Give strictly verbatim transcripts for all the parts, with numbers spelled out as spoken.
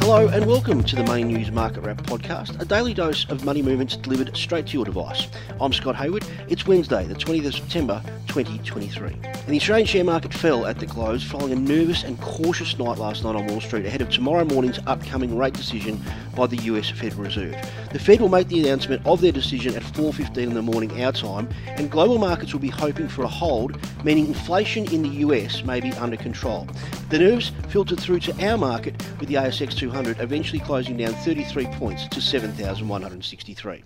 Hello and welcome to the Main News Market Wrap podcast, a daily dose of money movements delivered straight to your device. I'm Scott Hayward. It's Wednesday, the twentieth of September, twenty twenty-three. And the Australian share market fell at the close following a nervous and cautious night last night on Wall Street ahead of tomorrow morning's upcoming rate decision by the U S Federal Reserve. The Fed will make the announcement of their decision at four fifteen in the morning our time, and global markets will be hoping for a hold, meaning inflation in the U S may be under control. The nerves filtered through to our market with the A S X two hundred eventually closing down thirty-three points to seven thousand one hundred sixty-three.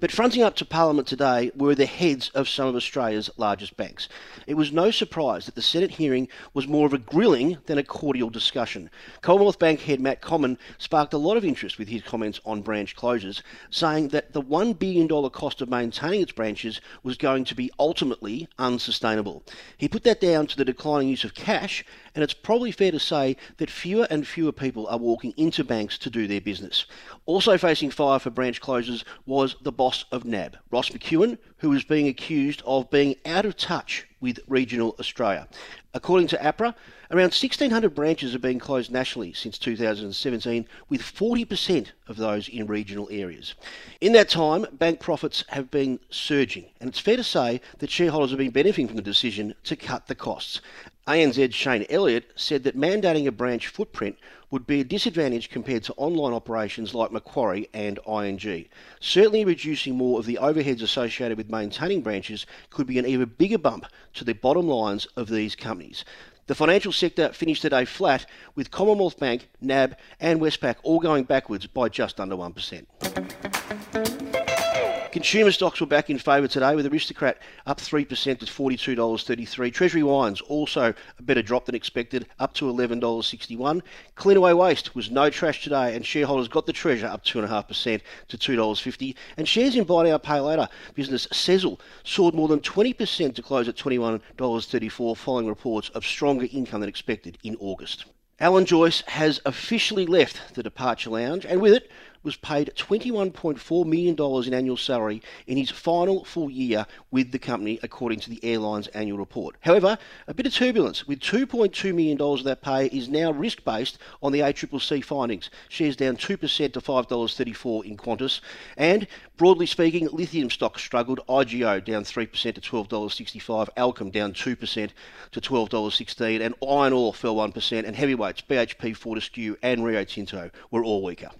But fronting up to Parliament today were the heads of some of Australia's largest banks. It was no surprise that the Senate hearing was more of a grilling than a cordial discussion. Commonwealth Bank head Matt Common sparked a lot of interest with his comments on branch closures, saying that the one billion dollars cost of maintaining its branches was going to be ultimately unsustainable. He put that down to the declining use of cash, and it's probably fair to say that fewer and fewer people are walking into banks to do their business. Also facing fire for branch closures was the boss of N A B, Ross McEwen, who is being accused of being out of touch with regional Australia. According to APRA, around sixteen hundred branches have been closed nationally since two thousand seventeen, with forty percent of those in regional areas. In that time, bank profits have been surging, and it's fair to say that shareholders have been benefiting from the decision to cut the costs. A N Z's Shane Elliott said that mandating a branch footprint would be a disadvantage compared to online operations like Macquarie and I N G. Certainly reducing more of the overheads associated with maintaining branches could be an even bigger bump to the bottom lines of these companies. The financial sector finished today flat, with Commonwealth Bank, N A B and Westpac all going backwards by just under one percent. Consumer stocks were back in favour today, with Aristocrat up three percent to forty-two dollars thirty-three. Treasury Wines also a better drop than expected, up to eleven dollars sixty-one. Cleanaway Waste was no trash today, and shareholders got the treasure up two point five percent to two dollars fifty. And shares in buy now, pay later business Sezzle soared more than twenty percent to close at twenty-one dollars thirty-four, following reports of stronger income than expected in August. Alan Joyce has officially left the departure lounge, and with it was paid twenty-one point four million dollars in annual salary in his final full year with the company, according to the airline's annual report. However, a bit of turbulence, with two point two million dollars of that pay is now risk-based on the A C C C findings. Shares down two percent to five dollars thirty-four in Qantas. And, broadly speaking, lithium stocks struggled. I G O down three percent to twelve dollars sixty-five. Alcom down two percent to twelve dollars sixteen. And iron ore fell one percent. And heavyweights B H P, Fortescue and Rio Tinto were all weaker.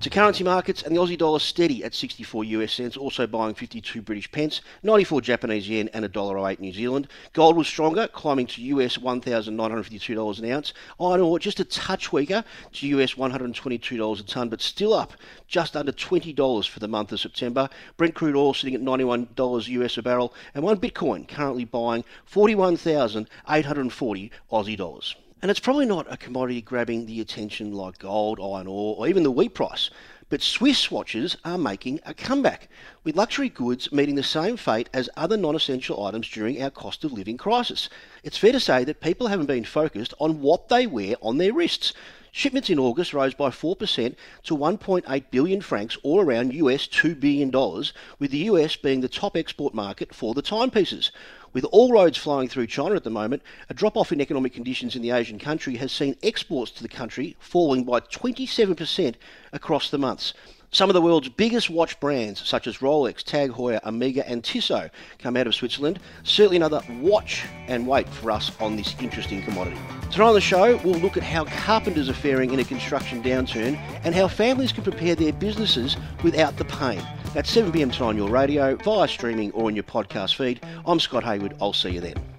To currency markets, and the Aussie dollar steady at sixty-four US cents, also buying fifty-two British pence, ninety-four Japanese yen and one dollar oh eight New Zealand. Gold was stronger, climbing to U S one thousand nine hundred fifty-two dollars an ounce. Iron ore just a touch weaker to U S one hundred twenty-two dollars a tonne, but still up just under twenty dollars for the month of September. Brent crude oil sitting at ninety-one dollars US a barrel, and one Bitcoin currently buying forty-one thousand eight hundred forty Aussie dollars. And it's probably not a commodity grabbing the attention like gold, iron ore, or even the wheat price. But Swiss watches are making a comeback, with luxury goods meeting the same fate as other non-essential items during our cost of living crisis. It's fair to say that people haven't been focused on what they wear on their wrists. Shipments in August rose by four percent to one point eight billion francs, or around U S two billion dollars, with the U S being the top export market for the timepieces. With all roads flowing through China at the moment, a drop-off in economic conditions in the Asian country has seen exports to the country falling by twenty-seven percent across the months. Some of the world's biggest watch brands, such as Rolex, Tag Heuer, Omega and Tissot, come out of Switzerland. Certainly another watch and wait for us on this interesting commodity. Tonight on the show, we'll look at how carpenters are faring in a construction downturn and how families can prepare their businesses without the pain. That's seven p m tonight on your radio, via streaming or in your podcast feed. I'm Scott Hayward. I'll see you then.